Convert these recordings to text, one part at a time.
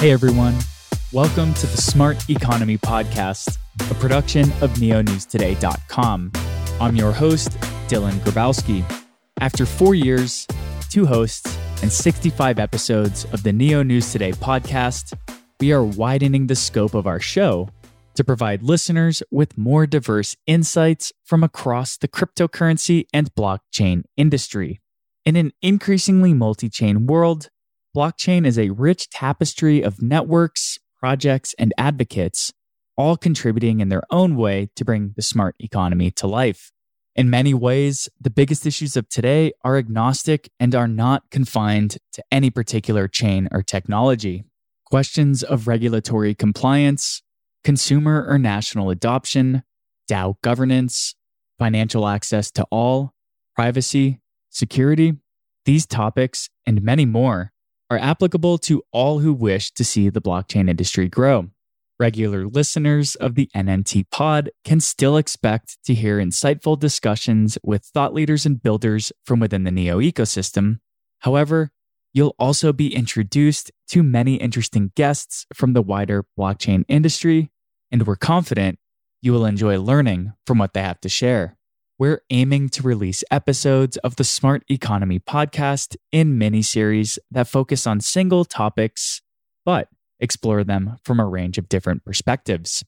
Hey everyone, welcome to the Smart Economy Podcast, a production of NeoNewsToday.com. I'm your host, Dylan Grabowski. After 4 years, 2 hosts, and 65 episodes of the Neo News Today podcast, we are widening the scope of our show to provide listeners with more diverse insights from across the cryptocurrency and blockchain industry. In an increasingly multi-chain world, blockchain is a rich tapestry of networks, projects, and advocates, all contributing in their own way to bring the smart economy to life. In many ways, the biggest issues of today are agnostic and are not confined to any particular chain or technology. Questions of regulatory compliance, consumer or national adoption, DAO governance, financial access to all, privacy, security, these topics, and many more are applicable to all who wish to see the blockchain industry grow. Regular listeners of the NNT pod can still expect to hear insightful discussions with thought leaders and builders from within the Neo ecosystem. However, you'll also be introduced to many interesting guests from the wider blockchain industry, and we're confident you will enjoy learning from what they have to share. We're aiming to release episodes of the Smart Economy podcast in mini-series that focus on single topics, but explore them from a range of different perspectives.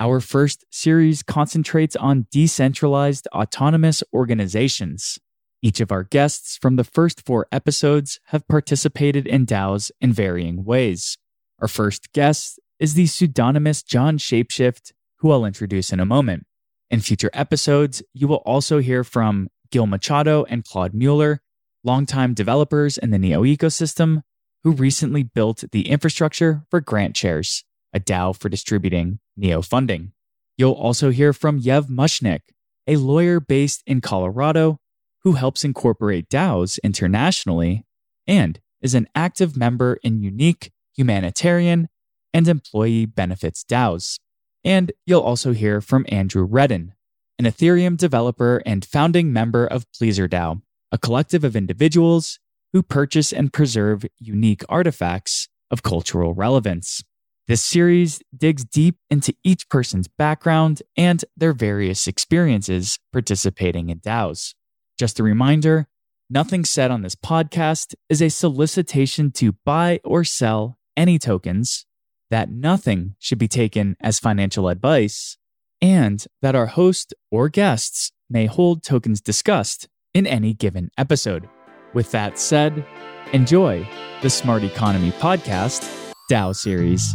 Our first series concentrates on decentralized autonomous organizations. Each of our guests from the first 4 episodes have participated in DAOs in varying ways. Our first guest is the pseudonymous Jon Shapeshift, who I'll introduce in a moment. In future episodes, you will also hear from Gil Machado and Claude Mueller, longtime developers in the Neo ecosystem, who recently built the infrastructure for GrantShares, a DAO for distributing Neo funding. You'll also hear from Yev Mushnik, a lawyer based in Colorado, who helps incorporate DAOs internationally and is an active member in unique humanitarian and employee benefits DAOs. And you'll also hear from Andrew Redden, an Ethereum developer and founding member of PleaserDAO, a collective of individuals who purchase and preserve unique artifacts of cultural relevance. This series digs deep into each person's background and their various experiences participating in DAOs. Just a reminder, nothing said on this podcast is a solicitation to buy or sell any tokens, that nothing should be taken as financial advice, and that our host or guests may hold tokens discussed in any given episode. With that said, enjoy the Smart Economy Podcast DAO series.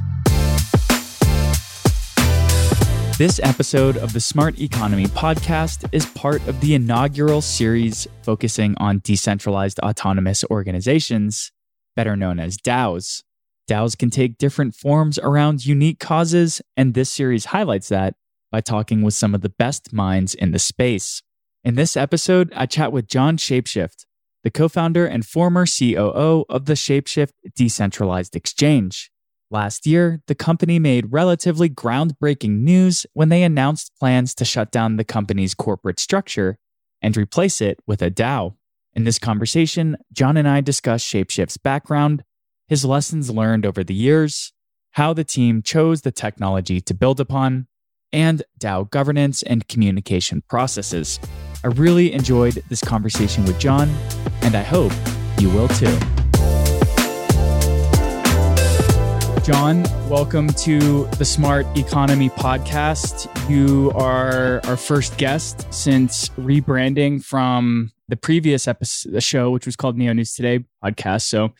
This episode of the Smart Economy Podcast is part of the inaugural series focusing on decentralized autonomous organizations, better known as DAOs. DAOs can take different forms around unique causes, and this series highlights that by talking with some of the best minds in the space. In this episode, I chat with Jon Shapeshift, the co-founder and former COO of the Shapeshift Decentralized Exchange. Last year, the company made relatively groundbreaking news when they announced plans to shut down the company's corporate structure and replace it with a DAO. In this conversation, Jon and I discuss Shapeshift's background, his lessons learned over the years, how the team chose the technology to build upon, and DAO governance and communication processes. I really enjoyed this conversation with Jon, and I hope you will too. Jon, welcome to the Smart Economy Podcast. You are our first guest since rebranding from the previous episode, the show, which was called Neo News Today Podcast. So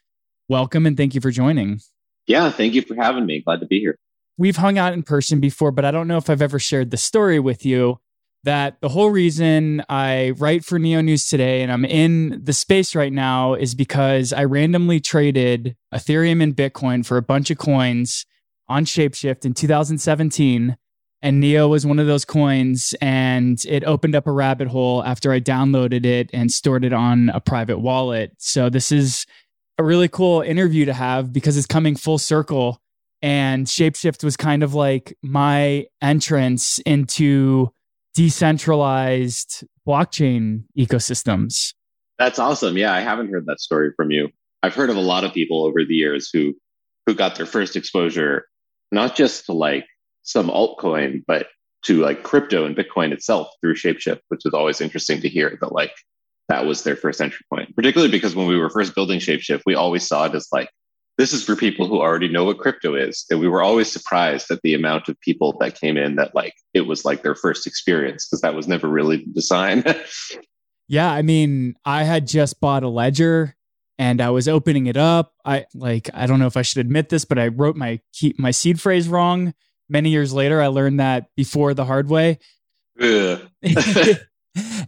welcome and thank you for joining. Yeah, thank you for having me. Glad to be here. We've hung out in person before, but I don't know if I've ever shared the story with you that the whole reason I write for Neo News Today and I'm in the space right now is because I randomly traded Ethereum and Bitcoin for a bunch of coins on Shapeshift in 2017. And Neo was one of those coins, and it opened up a rabbit hole after I downloaded it and stored it on a private wallet. So this is a really cool interview to have because it's coming full circle, and Shapeshift was kind of like my entrance into decentralized blockchain ecosystems. That's awesome. Yeah, I haven't heard that story from you. I've heard of a lot of people over the years who who got their first exposure, not just to like some altcoin, but to like crypto and Bitcoin itself through ShapeShift, which is always interesting to hear that like that was their first entry point, particularly because when we were first building ShapeShift, we always saw it as like, this is for people who already know what crypto is. And we were always surprised at the amount of people that came in that like, it was like their first experience because that was never really the design. Yeah. I mean, I had just bought a Ledger and I was opening it up. I don't know if I should admit this, but I wrote my seed phrase wrong. Many years later, I learned that before the hard way.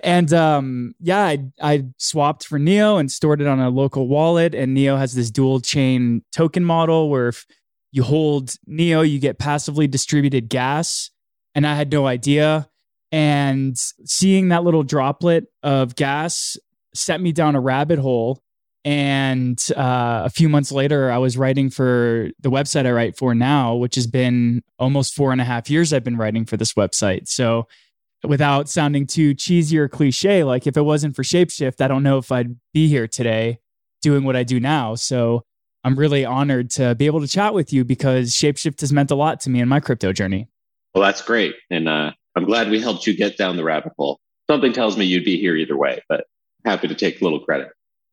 And I swapped for Neo and stored it on a local wallet. And Neo has this dual chain token model where if you hold Neo, you get passively distributed gas. And I had no idea. And seeing that little droplet of gas set me down a rabbit hole. And a few months later, I was writing for the website I write for now, which has been almost 4.5 years I've been writing for this website. So without sounding too cheesy or cliche, like if it wasn't for ShapeShift, I don't know if I'd be here today doing what I do now. So I'm really honored to be able to chat with you because ShapeShift has meant a lot to me in my crypto journey. Well, that's great. And I'm glad we helped you get down the rabbit hole. Something tells me you'd be here either way, but happy to take a little credit.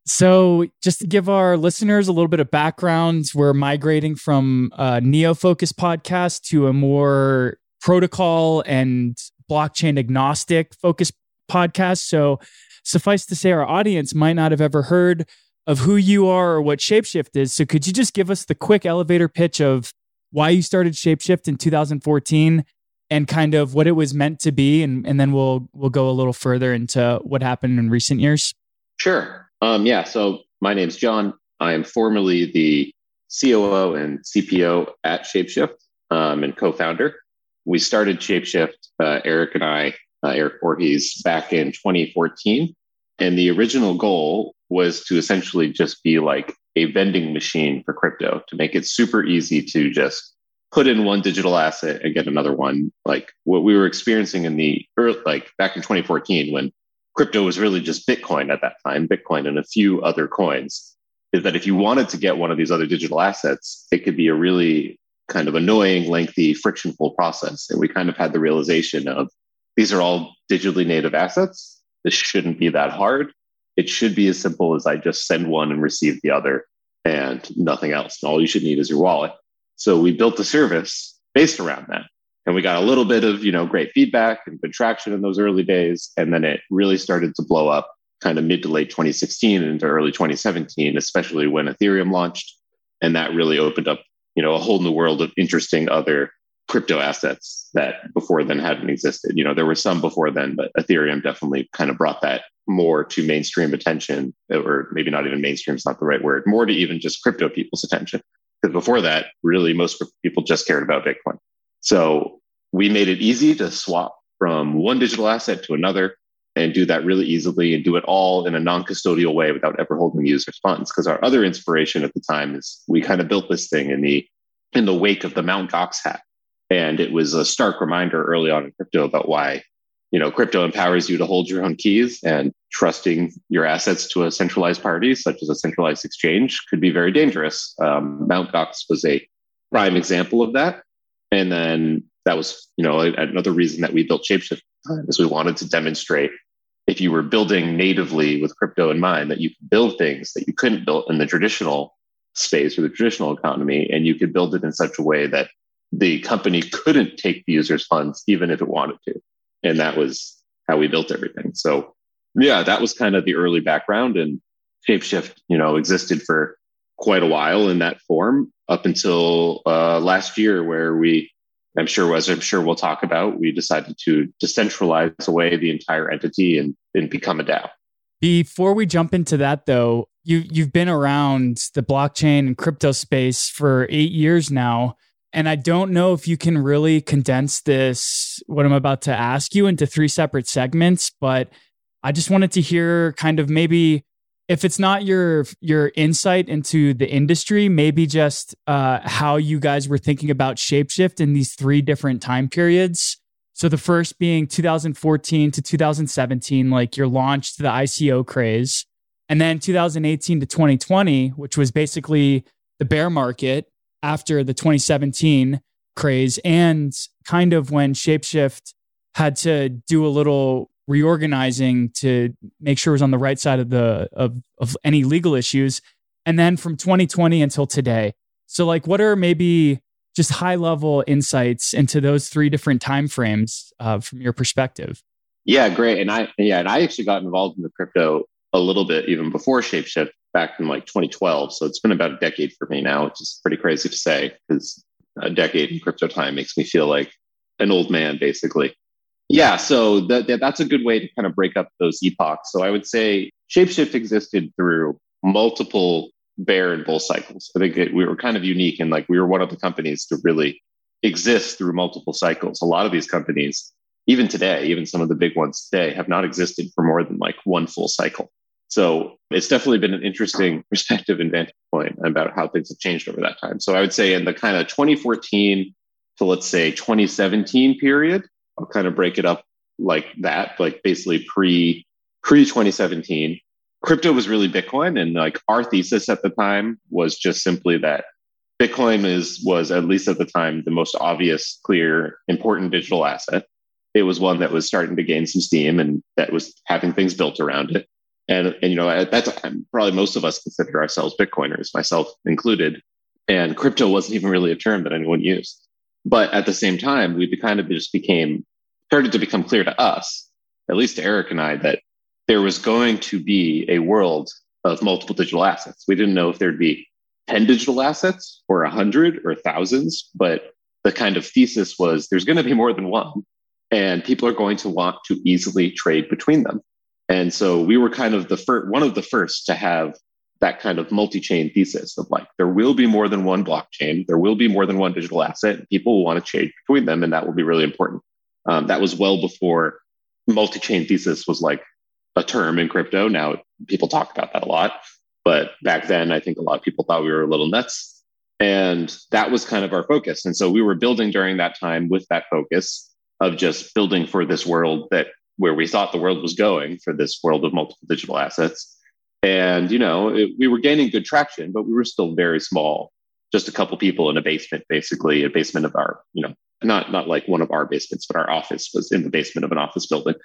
So just to give our listeners a little bit of background, we're migrating from a Neo-focused podcast to a more protocol and blockchain agnostic focused podcast. So suffice to say, our audience might not have ever heard of who you are or what ShapeShift is. So could you just give us the quick elevator pitch of why you started ShapeShift in 2014 and kind of what it was meant to be? And then we'll go a little further into what happened in recent years. Sure. So my name's Jon. I am formerly the COO and CPO at ShapeShift and co-founder. We started ShapeShift, Eric and I, Eric Voorhees, back in 2014. And the original goal was to essentially just be like a vending machine for crypto, to make it super easy to just put in one digital asset and get another one. Like what we were experiencing in the early, like back in 2014 when crypto was really just Bitcoin at that time, Bitcoin and a few other coins, is that if you wanted to get one of these other digital assets, it could be a really kind of annoying, lengthy, frictionful process. And we kind of had the realization of these are all digitally native assets. This shouldn't be that hard. It should be as simple as I just send one and receive the other and nothing else. And all you should need is your wallet. So we built the service based around that. And we got a little bit of, great feedback and good traction in those early days. And then it really started to blow up kind of mid to late 2016 and into early 2017, especially when Ethereum launched. And that really opened up, a whole new world of interesting other crypto assets that before then hadn't existed. There were some before then, but Ethereum definitely kind of brought that more to mainstream attention, or maybe not even mainstream is not the right word, more to even just crypto people's attention. Because before that, really, most people just cared about Bitcoin. So we made it easy to swap from one digital asset to another and do that really easily and do it all in a non-custodial way without ever holding users' funds. Because our other inspiration at the time is we kind of built this thing in the wake of the Mt. Gox hack. And it was a stark reminder early on in crypto about why, crypto empowers you to hold your own keys, and trusting your assets to a centralized party, such as a centralized exchange, could be very dangerous. Mt. Gox was a prime example of that. And then that was, another reason that we built ShapeShift is we wanted to demonstrate if you were building natively with crypto in mind that you could build things that you couldn't build in the traditional space or the traditional economy, and you could build it in such a way that the company couldn't take the user's funds even if it wanted to. And that was how we built everything. So yeah, that was kind of the early background, and ShapeShift, existed for quite a while in that form up until last year, where as I'm sure we'll talk about, we decided to decentralize away the entire entity and become a DAO. Before we jump into that, though, you've been around the blockchain and crypto space for 8 years now, and I don't know if you can really condense this, what I'm about to ask you, into 3 separate segments, but I just wanted to hear kind of maybe, if it's not your insight into the industry, maybe just how you guys were thinking about ShapeShift in these 3 different time periods. So the first being 2014 to 2017, like your launch to the ICO craze. And then 2018 to 2020, which was basically the bear market. after the 2017 craze and kind of when ShapeShift had to do a little reorganizing to make sure it was on the right side of the of any legal issues. And then from 2020 until today. So like, what are maybe just high level insights into those three different timeframes from your perspective? Yeah, great. And I actually got involved in the crypto a little bit even before ShapeShift back in like 2012. So it's been about a decade for me now, which is pretty crazy to say because a decade in crypto time makes me feel like an old man basically. Yeah, so that's a good way to kind of break up those epochs. So I would say ShapeShift existed through multiple bear and bull cycles. I think we were kind of unique and like we were one of the companies to really exist through multiple cycles. A lot of these companies, even today, even some of the big ones today, have not existed for more than like one full cycle. So it's definitely been an interesting perspective and vantage point about how things have changed over that time. So I would say in the kind of 2014 to let's say 2017 period, I'll kind of break it up like that, like basically pre-2017, crypto was really Bitcoin. And like our thesis at the time was just simply that Bitcoin was at least at the time, the most obvious, clear, important digital asset. It was one that was starting to gain some steam and that was having things built around it. And you know, at that time, probably most of us considered ourselves Bitcoiners, myself included. And crypto wasn't even really a term that anyone used. But at the same time, we kind of just started to become clear to us, at least to Eric and I, that there was going to be a world of multiple digital assets. We didn't know if there'd be 10 digital assets or 100 or thousands, but the kind of thesis was there's going to be more than one, and people are going to want to easily trade between them. And so we were kind of one of the first to have that kind of multi-chain thesis of like, there will be more than one blockchain, there will be more than one digital asset, people will want to trade between them, and that will be really important. That was well before multi-chain thesis was like a term in crypto. Now people talk about that a lot, but back then I think a lot of people thought we were a little nuts, and that was kind of our focus. And so we were building during that time with that focus of just building for this world where we thought the world was going, for this world of multiple digital assets. And, you know, we were gaining good traction, but we were still very small, just a couple people in a basement, basically a basement of our, you know, not like one of our basements, but our office was in the basement of an office building.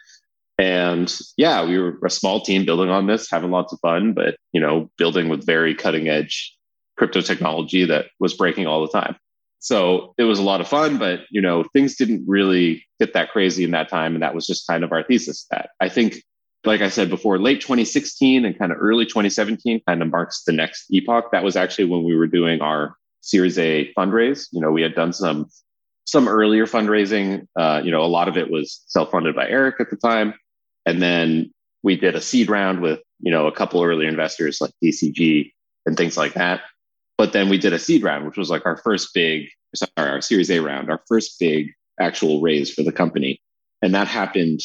And yeah, we were a small team building on this, having lots of fun, but, you know, building with very cutting edge crypto technology that was breaking all the time. So it was a lot of fun, but, you know, things didn't really get that crazy in that time. And that was just kind of our thesis that I think, like I said before, late 2016 and kind of early 2017 kind of marks the next epoch. That was actually when we were doing our Series A fundraise. You know, we had done some earlier fundraising. You know, a lot of it was self-funded by Eric at the time. And then we did a seed round with, you know, a couple earlier investors like DCG and things like that. But then we did a seed round, which was like our Series A round, our first big actual raise for the company. And that happened.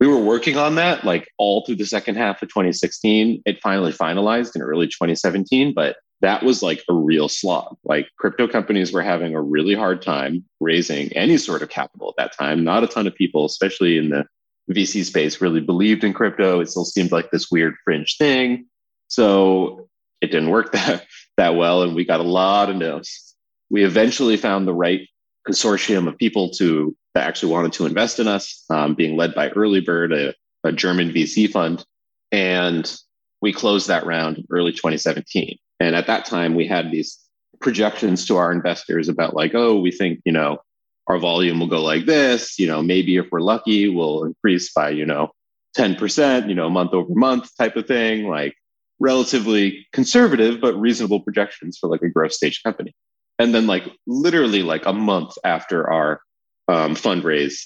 We were working on that like all through the second half of 2016. It finally finalized in early 2017, but that was like a real slog. Like crypto companies were having a really hard time raising any sort of capital at that time. Not a ton of people, especially in the VC space, really believed in crypto. It still seemed like this weird fringe thing. So it didn't work that well. And we got a lot of no's. We eventually found the right consortium of people that actually wanted to invest in us, being led by Early Bird, a German VC fund. And we closed that round in early 2017. And at that time, we had these projections to our investors about like, oh, we think, you know, our volume will go like this, you know, maybe if we're lucky, we'll increase by, you know, 10%, you know, month over month type of thing, like relatively conservative, but reasonable projections for like a growth stage company. And then like literally like a month after our fundraise,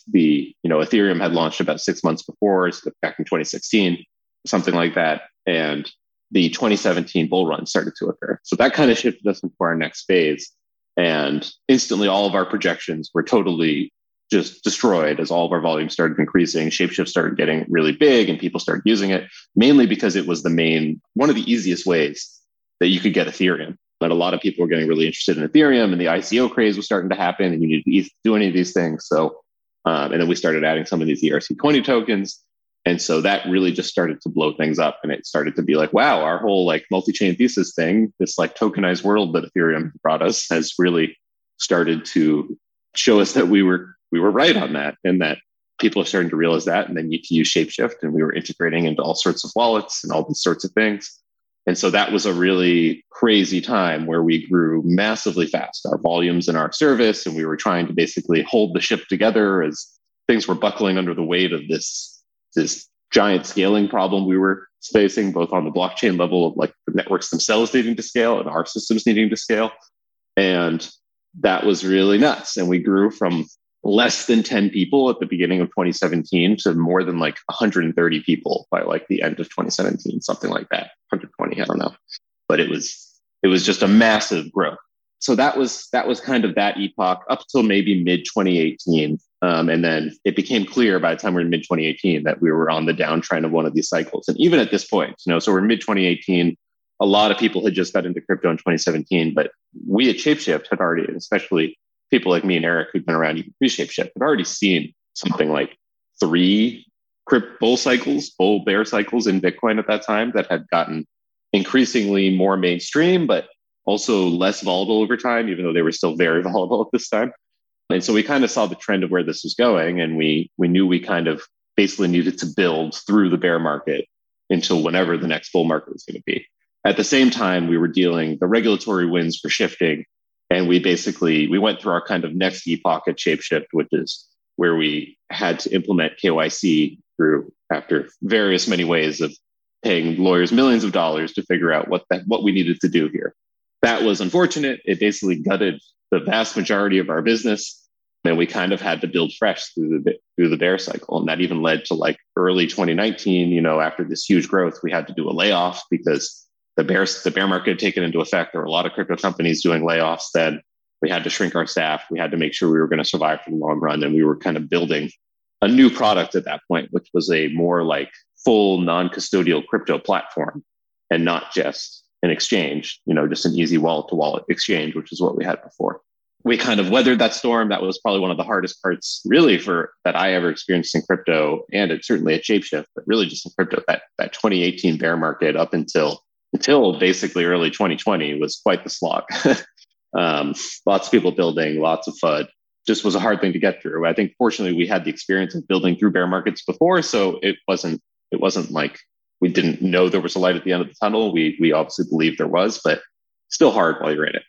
Ethereum had launched about 6 months before, so back in 2016, something like that. And the 2017 bull run started to occur. So that kind of shifted us into our next phase. And instantly all of our projections were totally just destroyed as all of our volume started increasing. ShapeShift started getting really big and people started using it, mainly because it was one of the easiest ways that you could get Ethereum. But a lot of people were getting really interested in Ethereum and the ICO craze was starting to happen and you needed to do any of these things. So, and then we started adding some of these ERC-20 tokens And so that really just started to blow things up. And it started to be like, wow, our whole like multi-chain thesis thing, this like tokenized world that Ethereum brought us has really started to show us that we were right on that, and that people are starting to realize that, and they need to use ShapeShift. And we were integrating into all sorts of wallets and all these sorts of things. And so that was a really crazy time where we grew massively fast, our volumes and our service. And we were trying to basically hold the ship together as things were buckling under the weight of this giant scaling problem we were facing, both on the blockchain level of like the networks themselves needing to scale and our systems needing to scale. And that was really nuts. And we grew from less than 10 people at the beginning of 2017 to more than like 130 people by like the end of 2017, something like that, 120, I don't know. But it was just a massive growth. So that was kind of that epoch up till maybe mid 2018. And then it became clear by the time we're in mid 2018 that we were on the downtrend of one of these cycles. And even at this point, you know, so we're mid 2018, a lot of people had just got into crypto in 2017, but we at ShapeShift had already, and especially people like me and Eric who'd been around even pre-ShapeShift, had already seen something like three bull bear cycles in Bitcoin at that time that had gotten increasingly more mainstream, but also less volatile over time, even though they were still very volatile at this time. And so we kind of saw the trend of where this was going, and we knew we kind of basically needed to build through the bear market until whenever the next bull market was going to be. At the same time, we were dealing, the regulatory winds were shifting, and we went through our kind of next epoch at ShapeShift, which is where we had to implement KYC through, after various many ways of paying lawyers millions of dollars to figure out what we needed to do here. That was unfortunate. It basically gutted the vast majority of our business, and we kind of had to build fresh through the bear cycle. And that even led to like early 2019, you know, after this huge growth, we had to do a layoff because the bear market had taken into effect. There were a lot of crypto companies doing layoffs. Then we had to shrink our staff. We had to make sure we were going to survive for the long run. And we were kind of building a new product at that point, which was a more like full non-custodial crypto platform and not just an exchange, you know, just an easy wallet-to-wallet exchange, which is what we had before. We kind of weathered that storm. That was probably one of the hardest parts really that I ever experienced in crypto, and it certainly at ShapeShift, but really just in crypto, that 2018 bear market up until basically early 2020 was quite the slog. Lots of people building, lots of FUD. Just was a hard thing to get through. I think fortunately we had the experience of building through bear markets before, so it wasn't like we didn't know there was a light at the end of the tunnel. We obviously believed there was, but still hard while you're in it.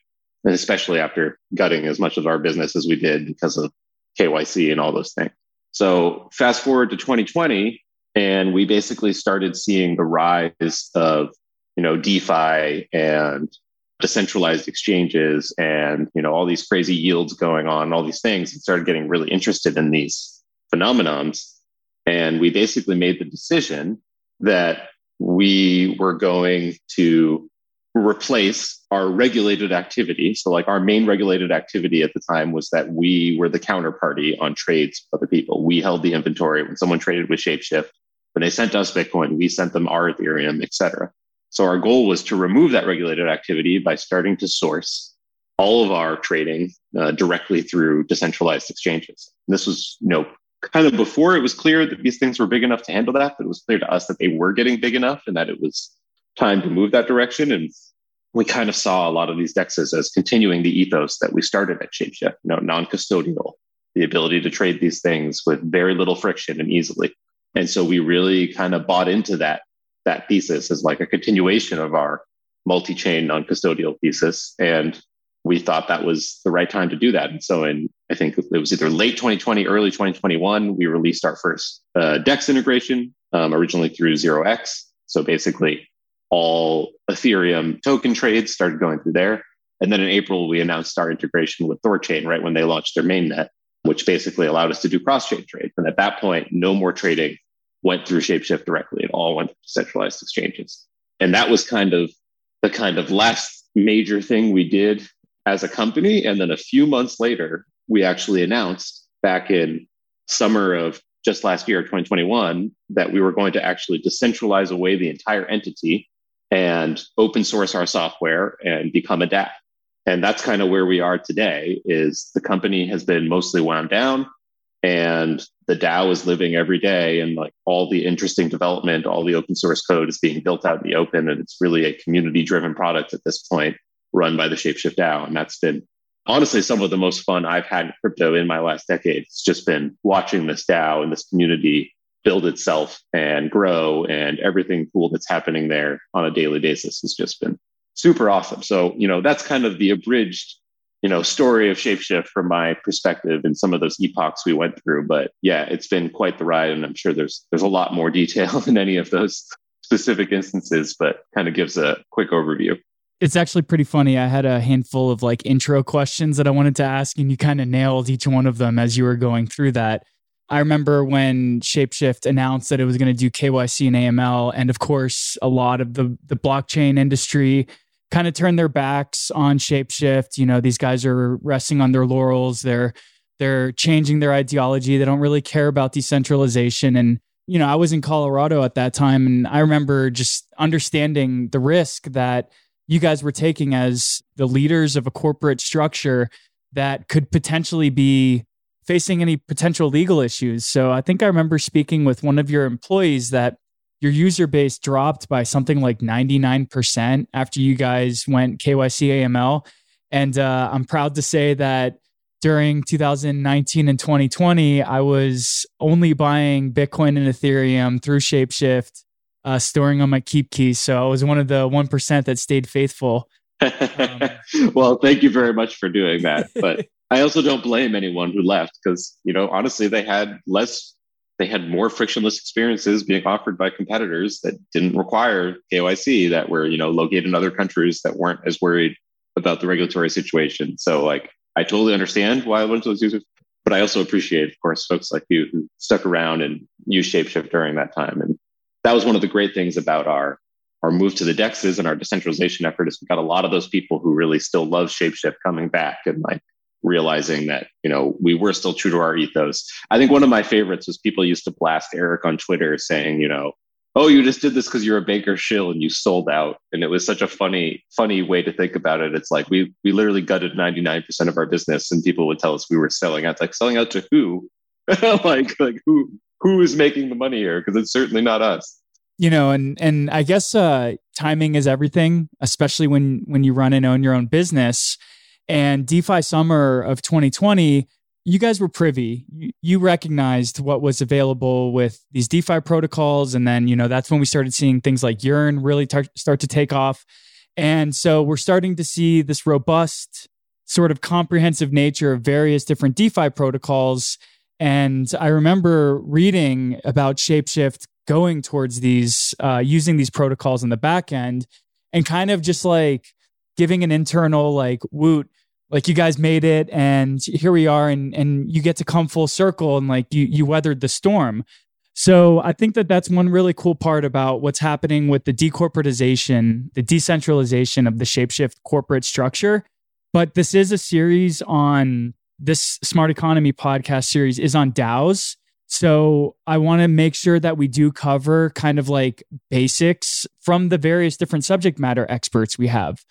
And especially after gutting as much of our business as we did because of KYC and all those things. So fast forward to 2020, and we basically started seeing the rise of, you know, DeFi and decentralized exchanges and, you know, all these crazy yields going on, all these things, and started getting really interested in these phenomenons. And we basically made the decision that we were going to replace our regulated activity. So like our main regulated activity at the time was that we were the counterparty on trades with other people. We held the inventory. When someone traded with ShapeShift, when they sent us Bitcoin, we sent them our Ethereum, et cetera. So our goal was to remove that regulated activity by starting to source all of our trading directly through decentralized exchanges. And this was, you know, kind of before it was clear that these things were big enough to handle that, but it was clear to us that they were getting big enough and that it was time to move that direction. And we kind of saw a lot of these DEXs as continuing the ethos that we started at ShapeShift, you know, non-custodial, the ability to trade these things with very little friction and easily. And so we really kind of bought into that thesis is like a continuation of our multi-chain non-custodial thesis. And we thought that was the right time to do that. And so I think it was either late 2020, early 2021, we released our first DEX integration, originally through 0x. So basically all Ethereum token trades started going through there. And then in April, we announced our integration with ThorChain right when they launched their mainnet, which basically allowed us to do cross-chain trades. And at that point, no more trading went through ShapeShift directly. It all went to centralized exchanges. And that was kind of the last major thing we did as a company. And then a few months later, we actually announced back in summer of just last year, 2021, that we were going to actually decentralize away the entire entity and open source our software and become a DAO. And that's kind of where we are today. Is the company has been mostly wound down. And the DAO is living every day, and like all the interesting development, all the open source code is being built out in the open, and it's really a community-driven product at this point, run by the ShapeShift DAO. And that's been honestly some of the most fun I've had in crypto in my last decade. It's just been watching this DAO and this community build itself and grow, and everything cool that's happening there on a daily basis has just been super awesome. So, you know, that's kind of the abridged, you know, story of ShapeShift from my perspective and some of those epochs we went through. But yeah, it's been quite the ride, and I'm sure there's a lot more detail in any of those specific instances, but kind of gives a quick overview. It's actually pretty funny. I had a handful of like intro questions that I wanted to ask, and you kind of nailed each one of them as you were going through that. I remember when ShapeShift announced that it was going to do KYC and AML, and of course, a lot of the blockchain industry kind of turned their backs on ShapeShift. You know, these guys are resting on their laurels. They're changing their ideology. They don't really care about decentralization. And, you know, I was in Colorado at that time, and I remember just understanding the risk that you guys were taking as the leaders of a corporate structure that could potentially be facing any potential legal issues. So I think I remember speaking with one of your employees that your user base dropped by something like 99% after you guys went KYC AML. And I'm proud to say that during 2019 and 2020, I was only buying Bitcoin and Ethereum through ShapeShift, storing on my KeepKey. So I was one of the 1% that stayed faithful. Well, thank you very much for doing that. But I also don't blame anyone who left because, you know, honestly, they had more frictionless experiences being offered by competitors that didn't require KYC, that were, you know, located in other countries, that weren't as worried about the regulatory situation. So like, I totally understand why I went to those users, but I also appreciate, of course, folks like you who stuck around and used ShapeShift during that time. And that was one of the great things about our move to the DEXs and our decentralization effort is we got a lot of those people who really still love ShapeShift coming back and like realizing that, you know, we were still true to our ethos. I think one of my favorites was people used to blast Eric on Twitter saying, you know, oh, you just did this because you're a banker shill and you sold out. And it was such a funny way to think about it. It's like we literally gutted 99% of our business, and people would tell us we were selling out. It's like, selling out to who? like who is making the money here? Because it's certainly not us. You know, and I guess timing is everything, especially when you run and own your own business. And DeFi summer of 2020, you guys were privy. You recognized what was available with these DeFi protocols. And then, you know, that's when we started seeing things like Yearn really start to take off. And so we're starting to see this robust sort of comprehensive nature of various different DeFi protocols. And I remember reading about ShapeShift going towards these, using these protocols in the back end and kind of just like giving an internal like woot, like you guys made it and here we are, and you get to come full circle and like you weathered the storm. So I think that that's one really cool part about what's happening with the decorporatization, the decentralization of the ShapeShift corporate structure. But this is a series on this Smart Economy podcast series is on DAOs. So I want to make sure that we do cover kind of like basics from the various different subject matter experts we have.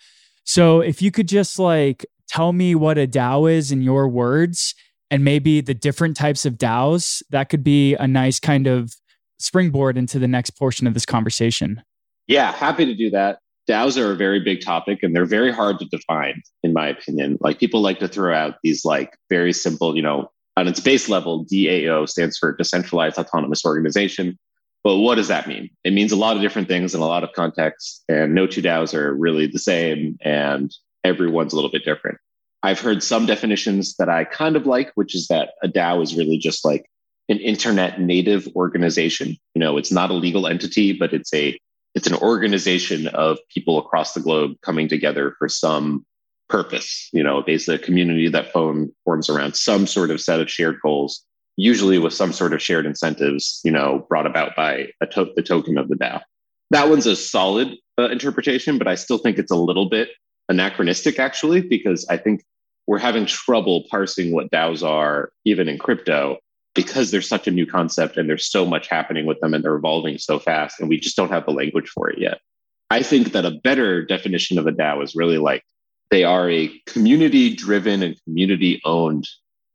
So if you could just like tell me what a DAO is in your words and maybe the different types of DAOs, that could be a nice kind of springboard into the next portion of this conversation. Yeah, happy to do that. DAOs are a very big topic and they're very hard to define, in my opinion. Like people like to throw out these like very simple, you know, on its base level, DAO stands for Decentralized Autonomous Organization. But what does that mean? It means a lot of different things in a lot of contexts, and no two DAOs are really the same, and everyone's a little bit different. I've heard some definitions that I kind of like, which is that a DAO is really just like an internet native organization. You know, it's not a legal entity, but it's an organization of people across the globe coming together for some purpose. You know, basically a community that forms around some sort of set of shared goals, usually with some sort of shared incentives, you know, brought about by the token of the DAO. That one's a solid interpretation, but I still think it's a little bit anachronistic, actually, because I think we're having trouble parsing what DAOs are, even in crypto, because there's such a new concept and there's so much happening with them and they're evolving so fast, and we just don't have the language for it yet. I think that a better definition of a DAO is really like they are a community-driven and community-owned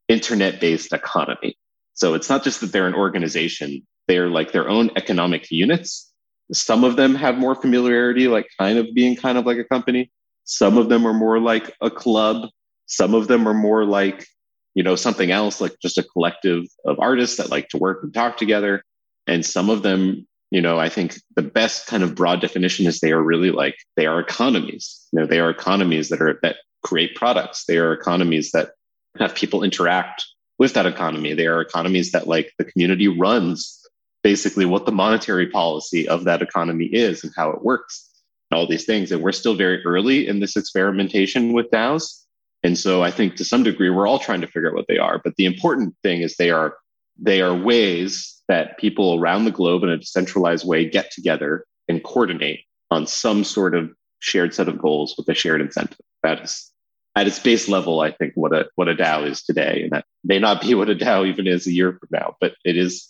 internet-based economy. So it's not just that they're an organization, they're like their own economic units. Some of them have more familiarity, like kind of being kind of like a company. Some of them are more like a club. Some of them are more like, you know, something else, like just a collective of artists that like to work and talk together. And some of them, you know, I think the best kind of broad definition is they are really like, they are economies. You know, they are economies that create products. They are economies that have people interact with that economy. They are economies that like the community runs basically what the monetary policy of that economy is and how it works and all these things. And we're still very early in this experimentation with DAOs. And so I think to some degree, we're all trying to figure out what they are. But the important thing is they are ways that people around the globe in a decentralized way get together and coordinate on some sort of shared set of goals with a shared incentive. That is at its base level, I think, what a DAO is today. And that may not be what a DAO even is a year from now, but it is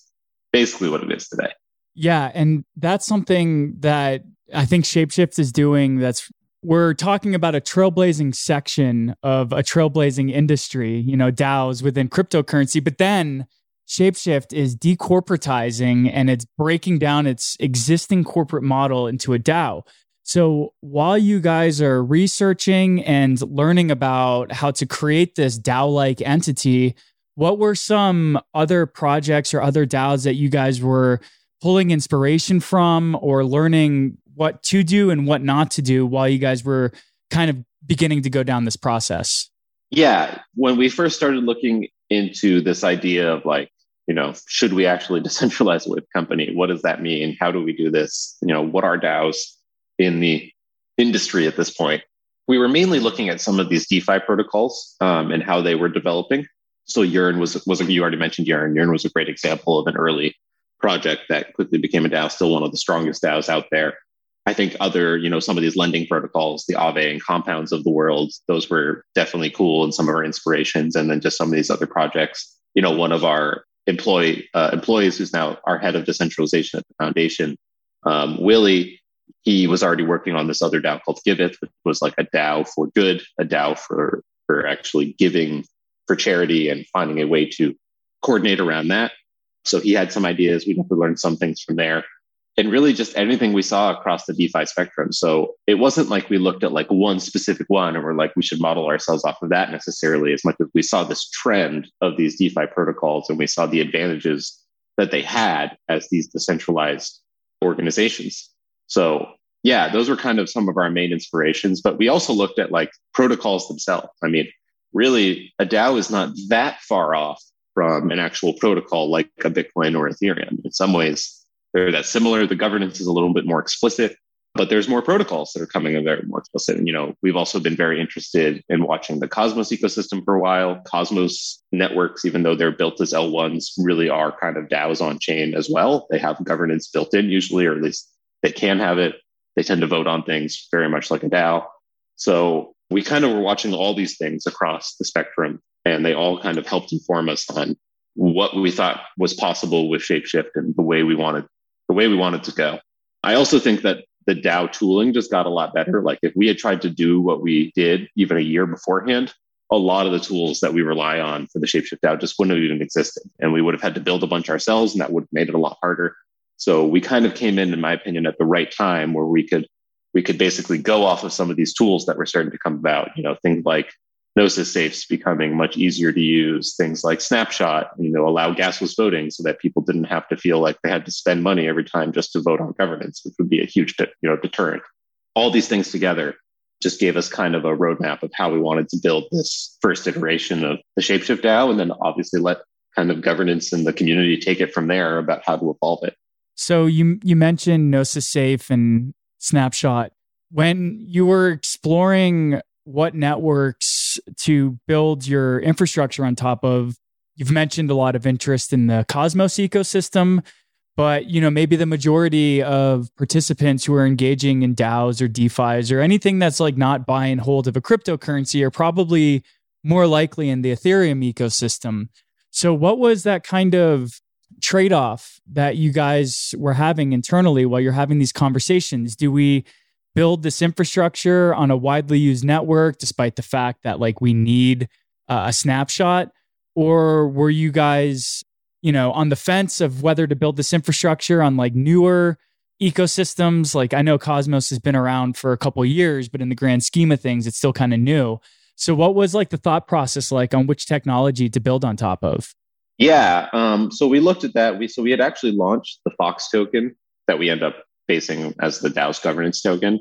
basically what it is today. Yeah. And that's something that I think Shapeshift is doing. We're talking about a trailblazing section of a trailblazing industry, you know, DAOs within cryptocurrency, but then Shapeshift is decorporatizing and it's breaking down its existing corporate model into a DAO. So while you guys are researching and learning about how to create this DAO-like entity, what were some other projects or other DAOs that you guys were pulling inspiration from or learning what to do and what not to do while you guys were kind of beginning to go down this process? Yeah. When we first started looking into this idea of like, you know, should we actually decentralize with company? What does that mean? How do we do this? You know, what are DAOs in the industry at this point? We were mainly looking at some of these DeFi protocols and how they were developing. So Yearn you already mentioned Yearn. Yearn was a great example of an early project that quickly became a DAO, still one of the strongest DAOs out there. I think other, you know, some of these lending protocols, the Aave and Compounds of the world, those were definitely cool and some of our inspirations. And then just some of these other projects, you know, one of our employees who's now our head of decentralization at the foundation, Willie, he was already working on this other DAO called Giveth, which was like a DAO for good, a DAO for actually giving for charity and finding a way to coordinate around that. So he had some ideas. We definitely learned some things from there. And really just anything we saw across the DeFi spectrum. So it wasn't like we looked at like one specific one and we're like, we should model ourselves off of that necessarily, as much as we saw this trend of these DeFi protocols and we saw the advantages that they had as these decentralized organizations. So yeah, those were kind of some of our main inspirations, but we also looked at like protocols themselves. I mean, really a DAO is not that far off from an actual protocol like a Bitcoin or Ethereum. In some ways, they're that similar. The governance is a little bit more explicit, but there's more protocols that are coming that are more explicit. And, you know, we've also been very interested in watching the Cosmos ecosystem for a while. Cosmos networks, even though they're built as L1s, really are kind of DAOs on chain as well. They have governance built in usually, or at least they can have it. They tend to vote on things very much like a DAO. So we kind of were watching all these things across the spectrum, and they all kind of helped inform us on what we thought was possible with Shapeshift and the way we wanted to go. I also think that the DAO tooling just got a lot better. Like if we had tried to do what we did even a year beforehand, a lot of the tools that we rely on for the Shapeshift DAO just wouldn't have even existed. And we would have had to build a bunch ourselves, and that would have made it a lot harder. So we kind of came in my opinion, at the right time where we could basically go off of some of these tools that were starting to come about, you know, things like Gnosis Safes becoming much easier to use, things like Snapshot, you know, allow gasless voting so that people didn't have to feel like they had to spend money every time just to vote on governance, which would be a huge, you know, deterrent. All these things together just gave us kind of a roadmap of how we wanted to build this first iteration of the Shapeshift DAO, and then obviously let kind of governance and the community take it from there about how to evolve it. So you mentioned Gnosis Safe and Snapshot. When you were exploring what networks to build your infrastructure on top of, you've mentioned a lot of interest in the Cosmos ecosystem, but you know, maybe the majority of participants who are engaging in DAOs or DeFis or anything that's like not buy and hold of a cryptocurrency are probably more likely in the Ethereum ecosystem. So what was that kind of trade-off that you guys were having internally while you're having these conversations? Do we build this infrastructure on a widely used network, despite the fact that like we need a snapshot? Or were you guys you know, on the fence of whether to build this infrastructure on like newer ecosystems. Like I know Cosmos has been around for a couple of years, but in the grand scheme of things, it's still kind of new. So what was like the thought process like on which technology to build on top of? Yeah. So we looked at that. So we had actually launched the Fox token that we end up basing as the DAO's governance token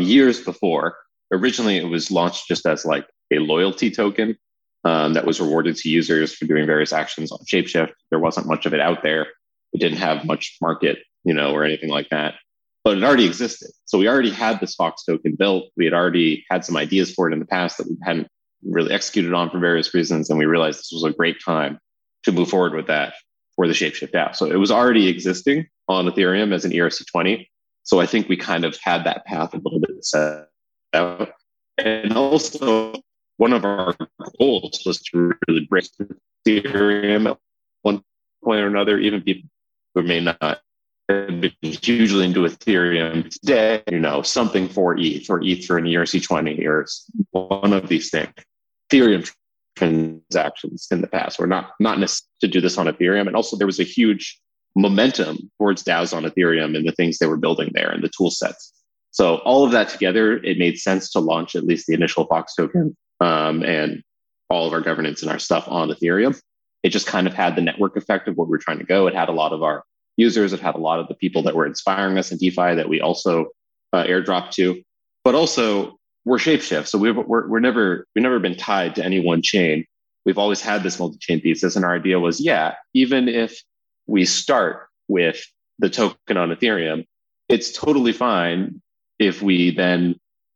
years before. Originally, it was launched just as like a loyalty token that was rewarded to users for doing various actions on ShapeShift. There wasn't much of it out there. It didn't have much market, you know, or anything like that. But it already existed. So we already had this Fox token built. We had already had some ideas for it in the past that we hadn't really executed on for various reasons. And we realized this was a great time to move forward with that for the ShapeShift app. So it was already existing on Ethereum as an ERC-20. So I think we kind of had that path a little bit set out. And also, one of our goals was to really break Ethereum at one point or another, even people who may not have been hugely into Ethereum today, you know, something for ETH or ETH for an ERC-20 or one of these things. Ethereum transactions in the past were not necessary to do this on Ethereum. And also there was a huge momentum towards DAOs on Ethereum and the things they were building there and the tool sets. So all of that together, it made sense to launch at least the initial Fox token and all of our governance and our stuff on Ethereum. It just kind of had the network effect of what we're trying to go. It had a lot of our users. It had a lot of the people that were inspiring us in DeFi that we also airdropped to, but also we're ShapeShift. So we've never been tied to any one chain. We've always had this multi-chain thesis. And our idea was, yeah, even if we start with the token on Ethereum, it's totally fine if we then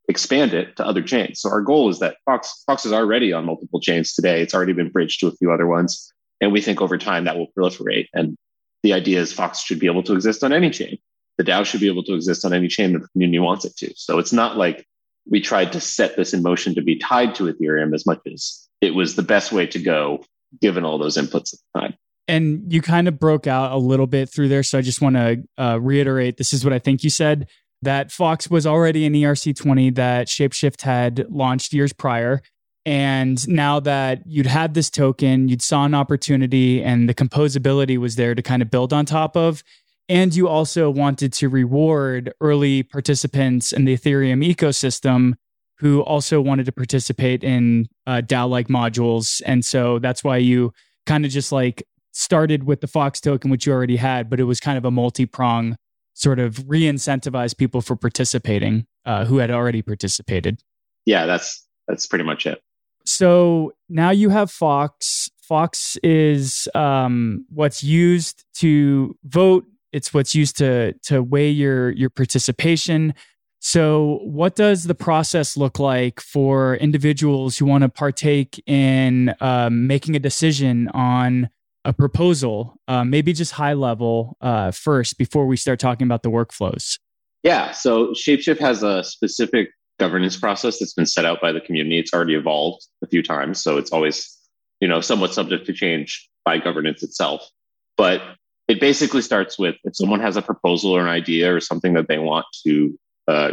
expand it to other chains. So our goal is that Fox is already on multiple chains today. It's already been bridged to a few other ones. And we think over time that will proliferate. And the idea is Fox should be able to exist on any chain. The DAO should be able to exist on any chain that the community wants it to. So it's not like we tried to set this in motion to be tied to Ethereum as much as it was the best way to go, given all those inputs at the time. And you kind of broke out a little bit through there. So I just want to reiterate, this is what I think you said, that Fox was already an ERC-20 that ShapeShift had launched years prior. And now that you'd had this token, you'd saw an opportunity and the composability was there to kind of build on top of. And you also wanted to reward early participants in the Ethereum ecosystem who also wanted to participate in DAO-like modules. And so that's why you kind of just like started with the Fox token, which you already had, but it was kind of a multi-prong sort of re-incentivize people for participating who had already participated. Yeah, that's pretty much it. So now you have Fox. Fox is what's used to vote. It's what's used to weigh your participation. So what does the process look like for individuals who want to partake in making a decision on a proposal? Maybe just high level first before we start talking about the workflows. Yeah. So ShapeShift has a specific governance process that's been set out by the community. It's already evolved a few times. So it's always, you know, somewhat subject to change by governance itself. But it basically starts with if someone has a proposal or an idea or something that they want to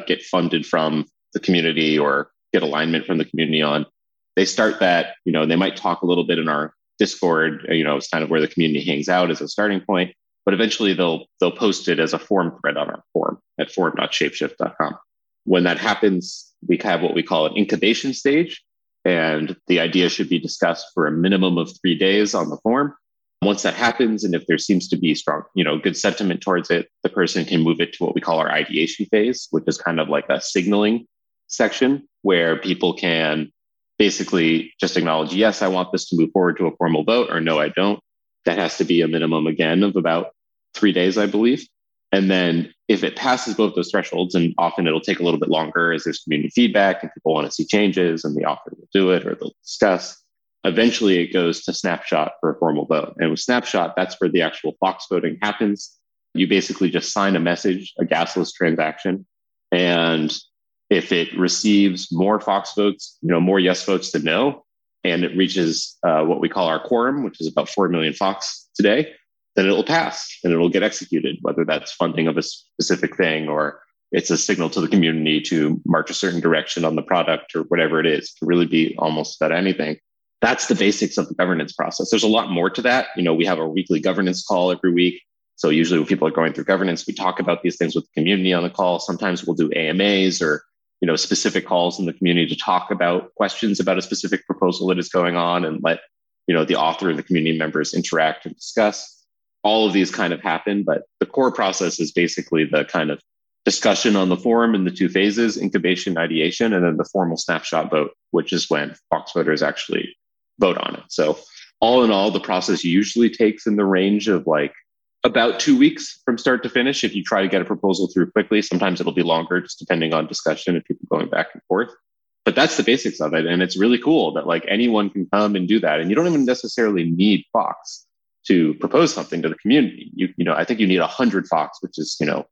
get funded from the community or get alignment from the community on, they start that, you know, they might talk a little bit in our Discord, you know, it's kind of where the community hangs out as a starting point, but eventually they'll post it as a form thread on our forum at forum.shapeshift.com. When that happens, we have what we call an incubation stage, and the idea should be discussed for a minimum of 3 days on the forum. Once that happens, and if there seems to be strong, you know, good sentiment towards it, the person can move it to what we call our ideation phase, which is kind of like a signaling section where people can basically just acknowledge, yes, I want this to move forward to a formal vote, or no, I don't. That has to be a minimum, again, of about 3 days, I believe. And then if it passes both those thresholds, and often it'll take a little bit longer as there's community feedback and people want to see changes and the author will do it or they'll discuss. Eventually, it goes to Snapshot for a formal vote. And with Snapshot, that's where the actual Fox voting happens. You basically just sign a message, a gasless transaction. And if it receives more Fox votes, you know, more yes votes than no, and it reaches what we call our quorum, which is about 4 million Fox today, then it'll pass and it'll get executed, whether that's funding of a specific thing or it's a signal to the community to march a certain direction on the product or whatever it is. It can really be almost about anything. that's the basics of the governance process. There's a lot more to that. You know, we have our weekly governance call every week. So usually when people are going through governance, we talk about these things with the community on the call. Sometimes we'll do AMAs or, you know, specific calls in the community to talk about questions about a specific proposal that is going on and let, you know, the author and the community members interact and discuss. All of these kind of happen, but the core process is basically the kind of discussion on the forum in the two phases, incubation, ideation, and then the formal snapshot vote, which is when Fox voters actually vote on it. So all in all, the process usually takes in the range of like about 2 weeks from start to finish. If you try to get a proposal through quickly, sometimes it'll be longer, just depending on discussion and people going back and forth. But that's the basics of it. And it's really cool that like anyone can come and do that. And you don't even necessarily need Fox to propose something to the community. You know, I think you need 100 Fox, which is, you know,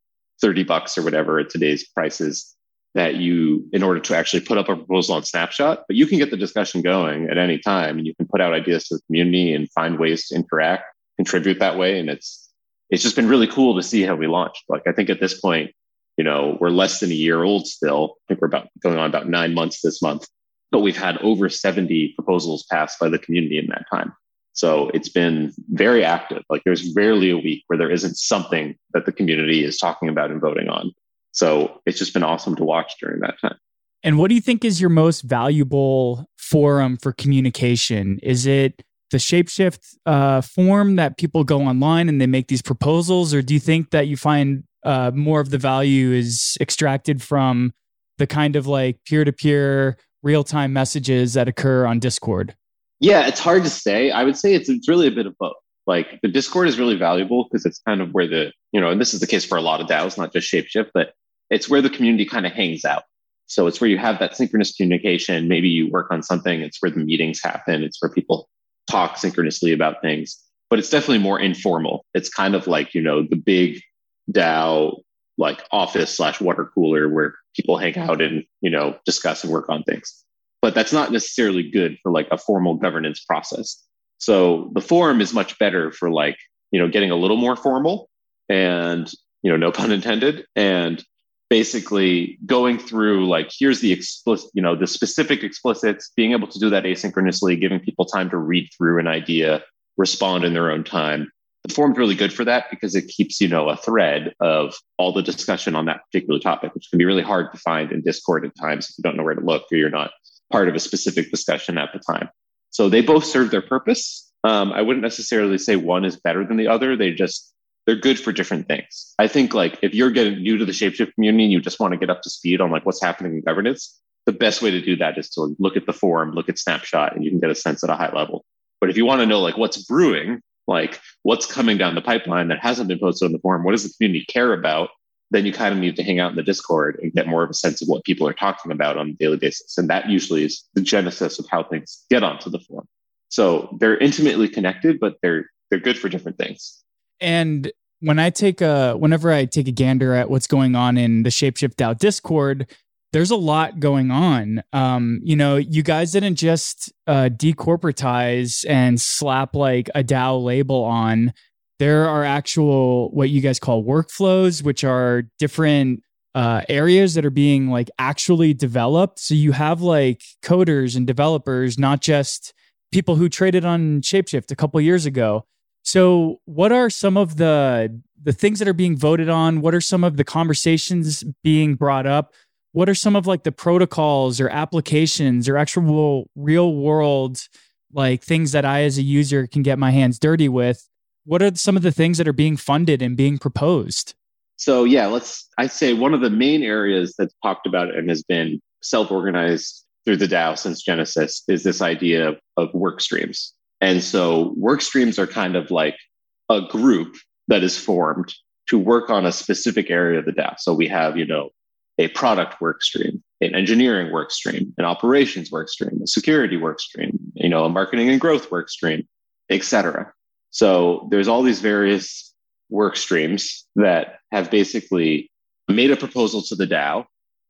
$30 or whatever at today's prices that you, in order to actually put up a proposal on Snapshot, but you can get the discussion going at any time and you can put out ideas to the community and find ways to interact, contribute that way. And it's just been really cool to see how we launched. Like, I think at this point, you know, we're less than a year old still. I think we're going on about 9 months this month, but we've had over 70 proposals passed by the community in that time. So it's been very active. Like, there's rarely a week where there isn't something that the community is talking about and voting on. So it's just been awesome to watch during that time. And what do you think is your most valuable forum for communication? Is it the ShapeShift form that people go online and they make these proposals? Or do you think that you find more of the value is extracted from the kind of like peer-to-peer real-time messages that occur on Discord? Yeah, it's hard to say. I would say it's really a bit of both. Like, the Discord is really valuable because it's kind of where the, you know, and this is the case for a lot of DAOs, not just ShapeShift, but it's where the community kind of hangs out. So it's where you have that synchronous communication. Maybe you work on something. It's where the meetings happen. It's where people talk synchronously about things. But it's definitely more informal. It's kind of like, you know, the big DAO, like office/water cooler where people hang out and, you know, discuss and work on things. But that's not necessarily good for like a formal governance process. So the forum is much better for like, you know, getting a little more formal and, you know, no pun intended, and basically going through like, here's the explicit, you know, the specific explicits, being able to do that asynchronously, giving people time to read through an idea, respond in their own time. The forum's really good for that because it keeps, you know, a thread of all the discussion on that particular topic, which can be really hard to find in Discord at times if you don't know where to look or you're not part of a specific discussion at the time. So they both serve their purpose. I wouldn't necessarily say one is better than the other. They're good for different things. I think like if you're getting new to the ShapeShift community and you just want to get up to speed on like what's happening in governance, the best way to do that is to look at the forum, look at Snapshot, and you can get a sense at a high level. But if you want to know like what's brewing, like what's coming down the pipeline that hasn't been posted on the forum, what does the community care about? Then you kind of need to hang out in the Discord and get more of a sense of what people are talking about on a daily basis. And that usually is the genesis of how things get onto the forum. So they're intimately connected, but they're good for different things. And when I take whenever I take a gander at what's going on in the ShapeShift DAO Discord, there's a lot going on. You know, you guys didn't just decorporatize and slap like a DAO label on. There are actual, what you guys call workflows, which are different areas that are being like actually developed. So you have like coders and developers, not just people who traded on ShapeShift a couple years ago. So what are some of the things that are being voted on? What are some of the conversations being brought up? What are some of like the protocols or applications or actual real world like things that I as a user can get my hands dirty with? What are some of the things that are being funded and being proposed? So yeah, I'd say one of the main areas that's talked about and has been self-organized through the DAO since Genesis is this idea of work streams. And so work streams are kind of like a group that is formed to work on a specific area of the DAO. So we have, you know, a product work stream, an engineering work stream, an operations work stream, a security work stream, you know, a marketing and growth work stream, et cetera. So there's all these various work streams that have basically made a proposal to the DAO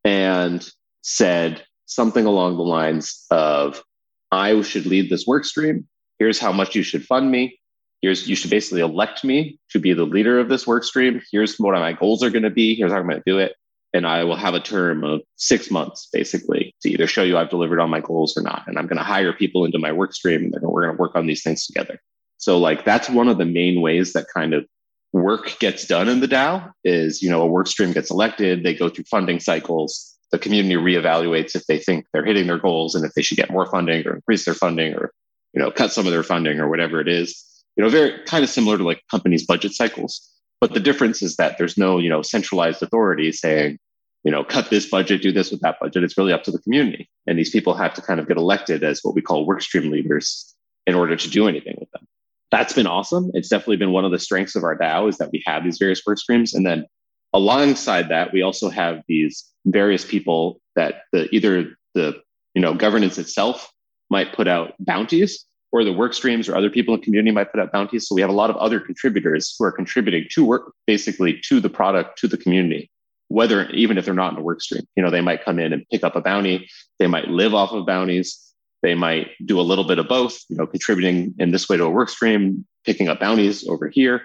and said something along the lines of, I should lead this work stream. Here's how much you should fund me. You should basically elect me to be the leader of this work stream. Here's what my goals are going to be. Here's how I'm going to do it. And I will have a term of 6 months, basically, to either show you I've delivered on my goals or not. And I'm going to hire people into my work stream and we're going to work on these things together. So like, that's one of the main ways that kind of work gets done in the DAO is, you know, a work stream gets elected, they go through funding cycles, the community reevaluates if they think they're hitting their goals and if they should get more funding or increase their funding or, you know, cut some of their funding or whatever it is, you know, very kind of similar to like companies' budget cycles. But the difference is that there's no, you know, centralized authority saying, you know, cut this budget, do this with that budget. It's really up to the community. And these people have to kind of get elected as what we call workstream leaders in order to do anything with them. That's been awesome. It's definitely been one of the strengths of our DAO is that we have these various work streams. And then alongside that, we also have these various people that either the you know, governance itself might put out bounties, or the work streams or other people in the community might put out bounties. So we have a lot of other contributors who are contributing to work, basically to the product, to the community, whether, even if they're not in a work stream, you know, they might come in and pick up a bounty. They might live off of bounties. They might do a little bit of both, you know, contributing in this way to a work stream, picking up bounties over here.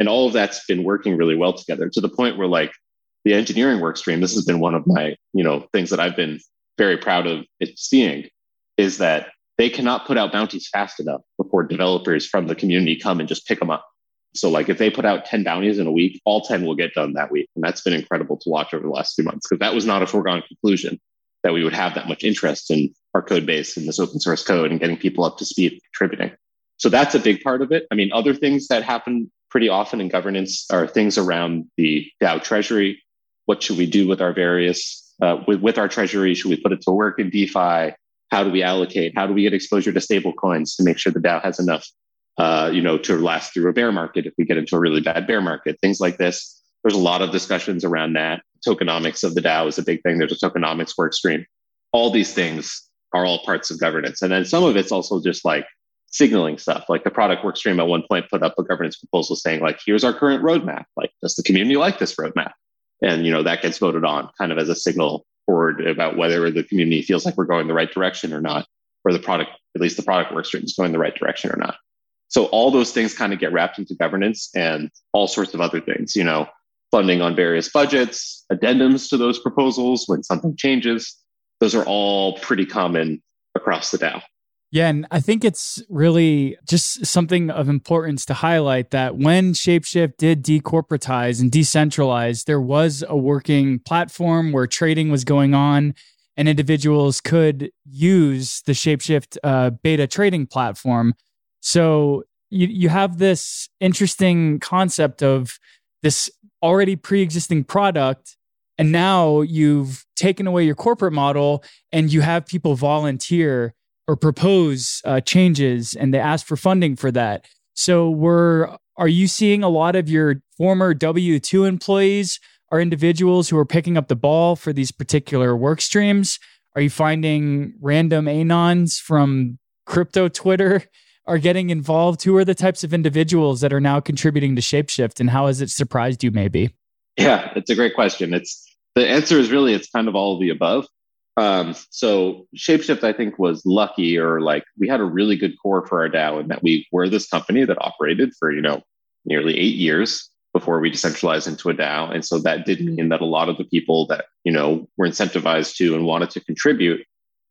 And all of that's been working really well together to the point where like the engineering work stream, this has been one of my, you know, things that I've been very proud of seeing is that they cannot put out bounties fast enough before developers from the community come and just pick them up. So like if they put out 10 bounties in a week, all 10 will get done that week. And that's been incredible to watch over the last few months because that was not a foregone conclusion that we would have that much interest in our code base and this open source code and getting people up to speed and contributing. So that's a big part of it. I mean, other things that happen pretty often in governance are things around the DAO treasury. What should we do with our various, with our treasury? Should we put it to work in DeFi? How do we allocate? How do we get exposure to stable coins to make sure the DAO has enough, you know, to last through a bear market if we get into a really bad bear market? Things like this. There's a lot of discussions around that. Tokenomics of the DAO is a big thing. There's a tokenomics work stream. All these things are all parts of governance. And then some of it's also just like signaling stuff. Like the product work stream at one point put up a governance proposal saying like, here's our current roadmap. Like, does the community like this roadmap? And, you know, that gets voted on kind of as a signal forward about whether the community feels like we're going the right direction or not, or the product, at least the product work stream is going the right direction or not. So all those things kind of get wrapped into governance and all sorts of other things, you know, funding on various budgets, addendums to those proposals when something changes. Those are all pretty common across the DAO. Yeah, and I think it's really just something of importance to highlight that when ShapeShift did decorporatize and decentralize, there was a working platform where trading was going on and individuals could use the ShapeShift beta trading platform. So you have this interesting concept of this already pre-existing product, and now you've taken away your corporate model and you have people volunteer or propose changes and they ask for funding for that. So are you seeing a lot of your former W-2 employees are individuals who are picking up the ball for these particular work streams? Are you finding random anons from crypto Twitter are getting involved? Who are the types of individuals that are now contributing to ShapeShift and how has it surprised you maybe? Yeah, it's a great question. The answer is really, it's kind of all of the above. So ShapeShift, I think, was lucky, or like we had a really good core for our DAO in that we were this company that operated for, you know, nearly 8 years before we decentralized into a DAO. And so that did mean that a lot of the people that, you know, were incentivized to and wanted to contribute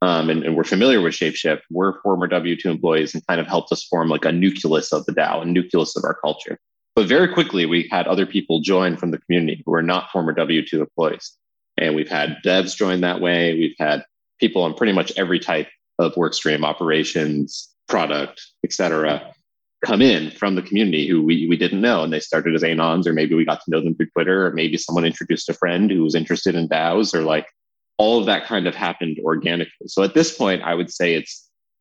and were familiar with ShapeShift were former W2 employees and kind of helped us form like a nucleus of the DAO, a nucleus of our culture. But very quickly, we had other people join from the community who were not former W2 employees. And we've had devs join that way. We've had people on pretty much every type of work stream, operations, product, et cetera, come in from the community who we didn't know. And they started as anons, or maybe we got to know them through Twitter, or maybe someone introduced a friend who was interested in DAOs, or like all of that kind of happened organically. So at this point, I would say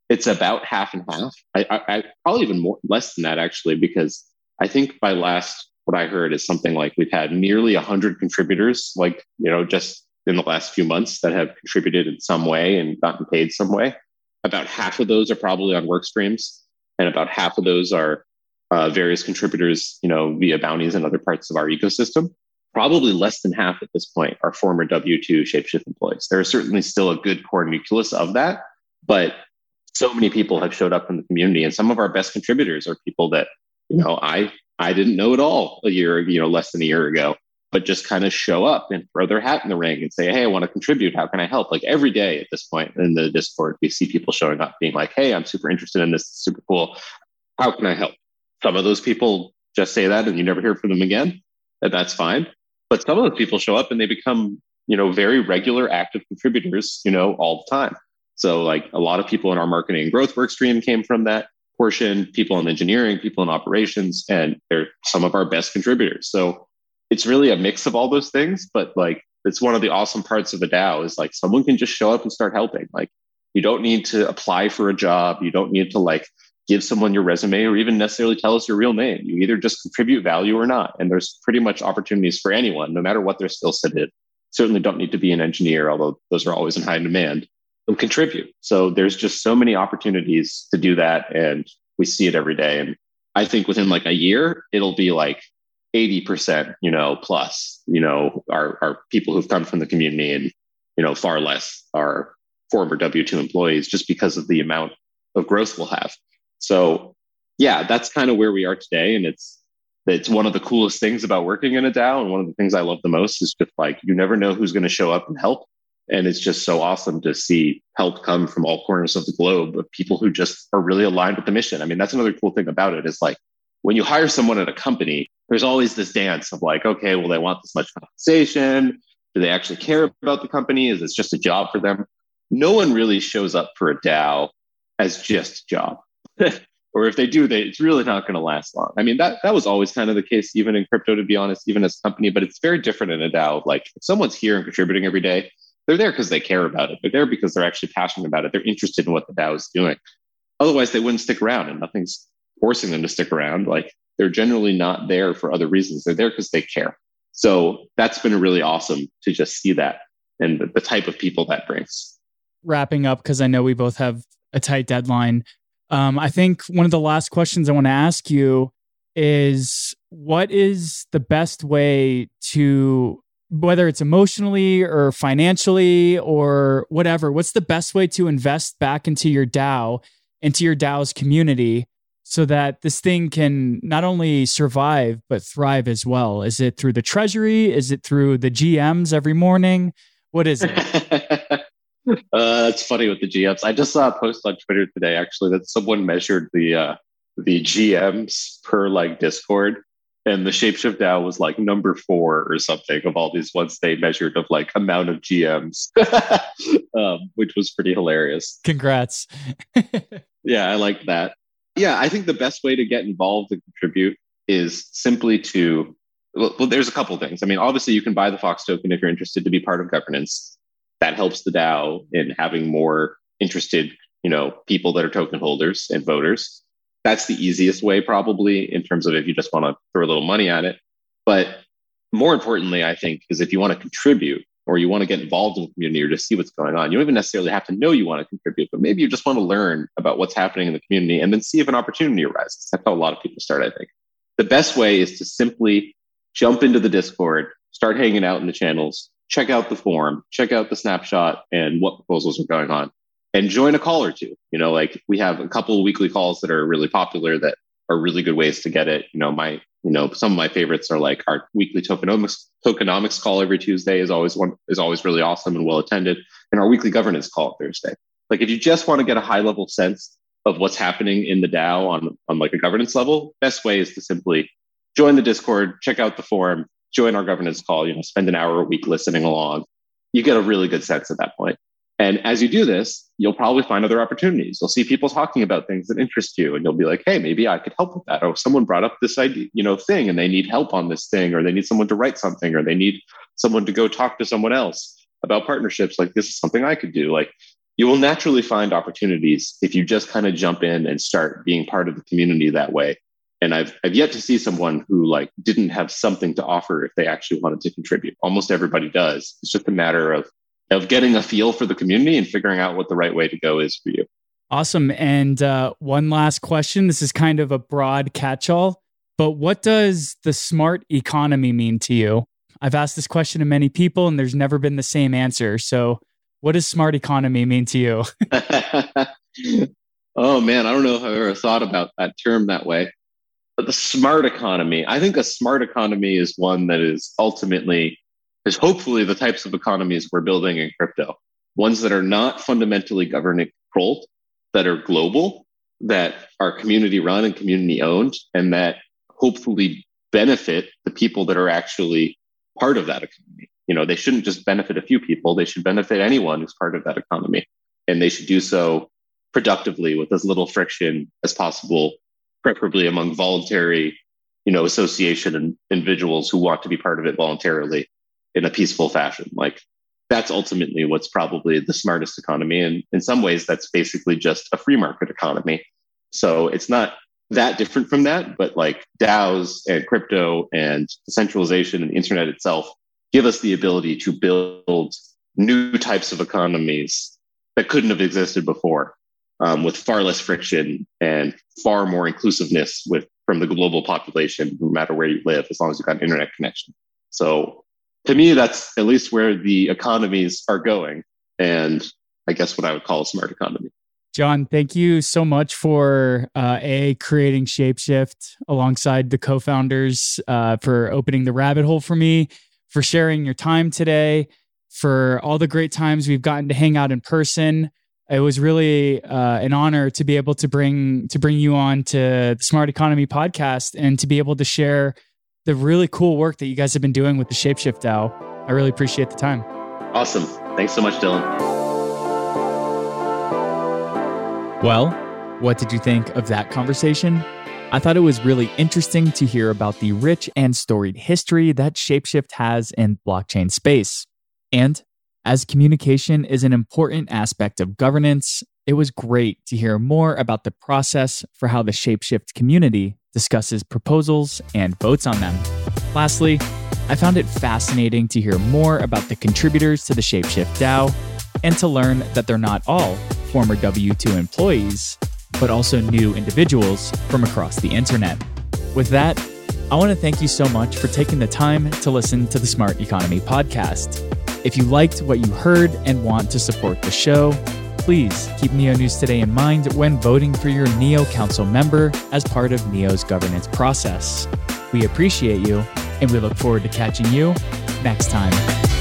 it's about half and half. I probably even more less than that, actually, because I think by last, what I heard is something like we've had nearly 100 contributors, like, you know, just in the last few months that have contributed in some way and gotten paid some way. About half of those are probably on work streams, and about half of those are various contributors, you know, via bounties and other parts of our ecosystem. Probably less than half at this point are former W2 ShapeShift employees. There is certainly still a good core nucleus of that, but so many people have showed up in the community, and some of our best contributors are people that, you know, I didn't know at all less than a year ago, but just kind of show up and throw their hat in the ring and say, hey, I want to contribute. How can I help? Like every day at this point in the Discord, we see people showing up being like, hey, I'm super interested in this. It's super cool. How can I help? Some of those people just say that and you never hear from them again. And that's fine. But some of those people show up and they become, you know, very regular active contributors, you know, all the time. So like a lot of people in our marketing and growth work stream came from that portion, people in engineering, people in operations, and they're some of our best contributors. So it's really a mix of all those things, but like, it's one of the awesome parts of the DAO is like someone can just show up and start helping. Like you don't need to apply for a job. You don't need to like give someone your resume or even necessarily tell us your real name. You either just contribute value or not. And there's pretty much opportunities for anyone, no matter what their skill set is. Certainly don't need to be an engineer, although those are always in high demand, and contribute. So there's just so many opportunities to do that. And we see it every day. And I think within like a year, it'll be like 80%, you know, plus, you know, are people who've come from the community, and, you know, far less are former W2 employees, just because of the amount of growth we'll have. So yeah, that's kind of where we are today. And it's one of the coolest things about working in a DAO. And one of the things I love the most is just like, you never know who's going to show up and help. And it's just so awesome to see help come from all corners of the globe of people who just are really aligned with the mission. I mean, that's another cool thing about it is like, when you hire someone at a company, there's always this dance of like, okay, well, they want this much compensation. Do they actually care about the company? Is this just a job for them? No one really shows up for a DAO as just a job. Or if they do, it's really not going to last long. I mean, that was always kind of the case, even in crypto, to be honest, even as a company, but it's very different in a DAO. Like if someone's here and contributing every day, they're there because they care about it. They're there because they're actually passionate about it. They're interested in what the DAO is doing. Otherwise, they wouldn't stick around, and nothing's forcing them to stick around. Like they're generally not there for other reasons. They're there because they care. So that's been really awesome to just see that and the type of people that brings. Wrapping up, because I know we both have a tight deadline. I think one of the last questions I want to ask you is, what is the best way to, whether it's emotionally or financially or whatever, what's the best way to invest back into your DAO, into your DAO's community, so that this thing can not only survive, but thrive as well? Is it through the treasury? Is it through the GMs every morning? What is it? It's funny with the GMs. I just saw a post on Twitter today, actually, that someone measured the GMs per like Discord, and the ShapeShift DAO was like number 4 or something of all these ones they measured of like amount of GMs, which was pretty hilarious. Congrats. Yeah, I like that. Yeah, I think the best way to get involved and contribute is simply to, well, there's a couple things. I mean, obviously you can buy the Fox token if you're interested to be part of governance. That helps the DAO in having more interested, you know, people that are token holders and voters. That's the easiest way probably in terms of if you just want to throw a little money at it. But more importantly, I think, is if you want to contribute or you want to get involved in the community or just see what's going on, you don't even necessarily have to know you want to contribute, but maybe you just want to learn about what's happening in the community and then see if an opportunity arises. That's how a lot of people start, I think. The best way is to simply jump into the Discord, start hanging out in the channels, check out the forum, check out the snapshot and what proposals are going on, and join a call or two. You know, like we have a couple of weekly calls that are really popular that are really good ways to get it. You know, some of my favorites are like our weekly tokenomics call every Tuesday is always really awesome and well attended, and our weekly governance call Thursday. Like if you just want to get a high level sense of what's happening in the DAO on like a governance level, best way is to simply join the Discord, check out the forum, join our governance call, you know, spend an hour a week listening along. You get a really good sense at that point. And as you do this, you'll probably find other opportunities. You'll see people talking about things that interest you, and you'll be like, hey, maybe I could help with that. Or someone brought up this idea, you know, thing, and they need help on this thing, or they need someone to write something, or they need someone to go talk to someone else about partnerships. Like, this is something I could do. Like, you will naturally find opportunities if you just kind of jump in and start being part of the community that way. And I've yet to see someone who like didn't have something to offer if they actually wanted to contribute. Almost everybody does. It's just a matter of getting a feel for the community and figuring out what the right way to go is for you. Awesome. And one last question. This is kind of a broad catch-all, but what does the smart economy mean to you? I've asked this question to many people and there's never been the same answer. So what does smart economy mean to you? Oh man, I don't know if I've ever thought about that term that way. But the smart economy, I think a smart economy is one that is ultimately, is hopefully the types of economies we're building in crypto. Ones that are not fundamentally government controlled, that are global, that are community run and community owned, and that hopefully benefit the people that are actually part of that economy. You know, they shouldn't just benefit a few people, they should benefit anyone who's part of that economy. And they should do so productively with as little friction as possible, preferably among voluntary, you know, association and individuals who want to be part of it voluntarily in a peaceful fashion. Like, that's ultimately what's probably the smartest economy. And in some ways, that's basically just a free market economy. So it's not that different from that, but like DAOs and crypto and decentralization and the internet itself give us the ability to build new types of economies that couldn't have existed before, with far less friction and far more inclusiveness with from the global population, no matter where you live, as long as you've got an internet connection. So to me, that's at least where the economies are going, and I guess what I would call a smart economy. Jon, thank you so much for creating ShapeShift alongside the co-founders, for opening the rabbit hole for me, for sharing your time today, for all the great times we've gotten to hang out in person. It was really an honor to be able to bring you on to the Smart Economy podcast and to be able to share the really cool work that you guys have been doing with the ShapeShift DAO. I really appreciate the time. Awesome. Thanks so much, Dylan. Well, what did you think of that conversation? I thought it was really interesting to hear about the rich and storied history that ShapeShift has in blockchain space. And as communication is an important aspect of governance, it was great to hear more about the process for how the ShapeShift community discusses proposals and votes on them. Lastly, I found it fascinating to hear more about the contributors to the ShapeShift DAO and to learn that they're not all former W2 employees, but also new individuals from across the internet. With that, I want to thank you so much for taking the time to listen to the Smart Economy podcast. If you liked what you heard and want to support the show, please keep Neo News Today in mind when voting for your Neo Council member as part of Neo's governance process. We appreciate you, and we look forward to catching you next time.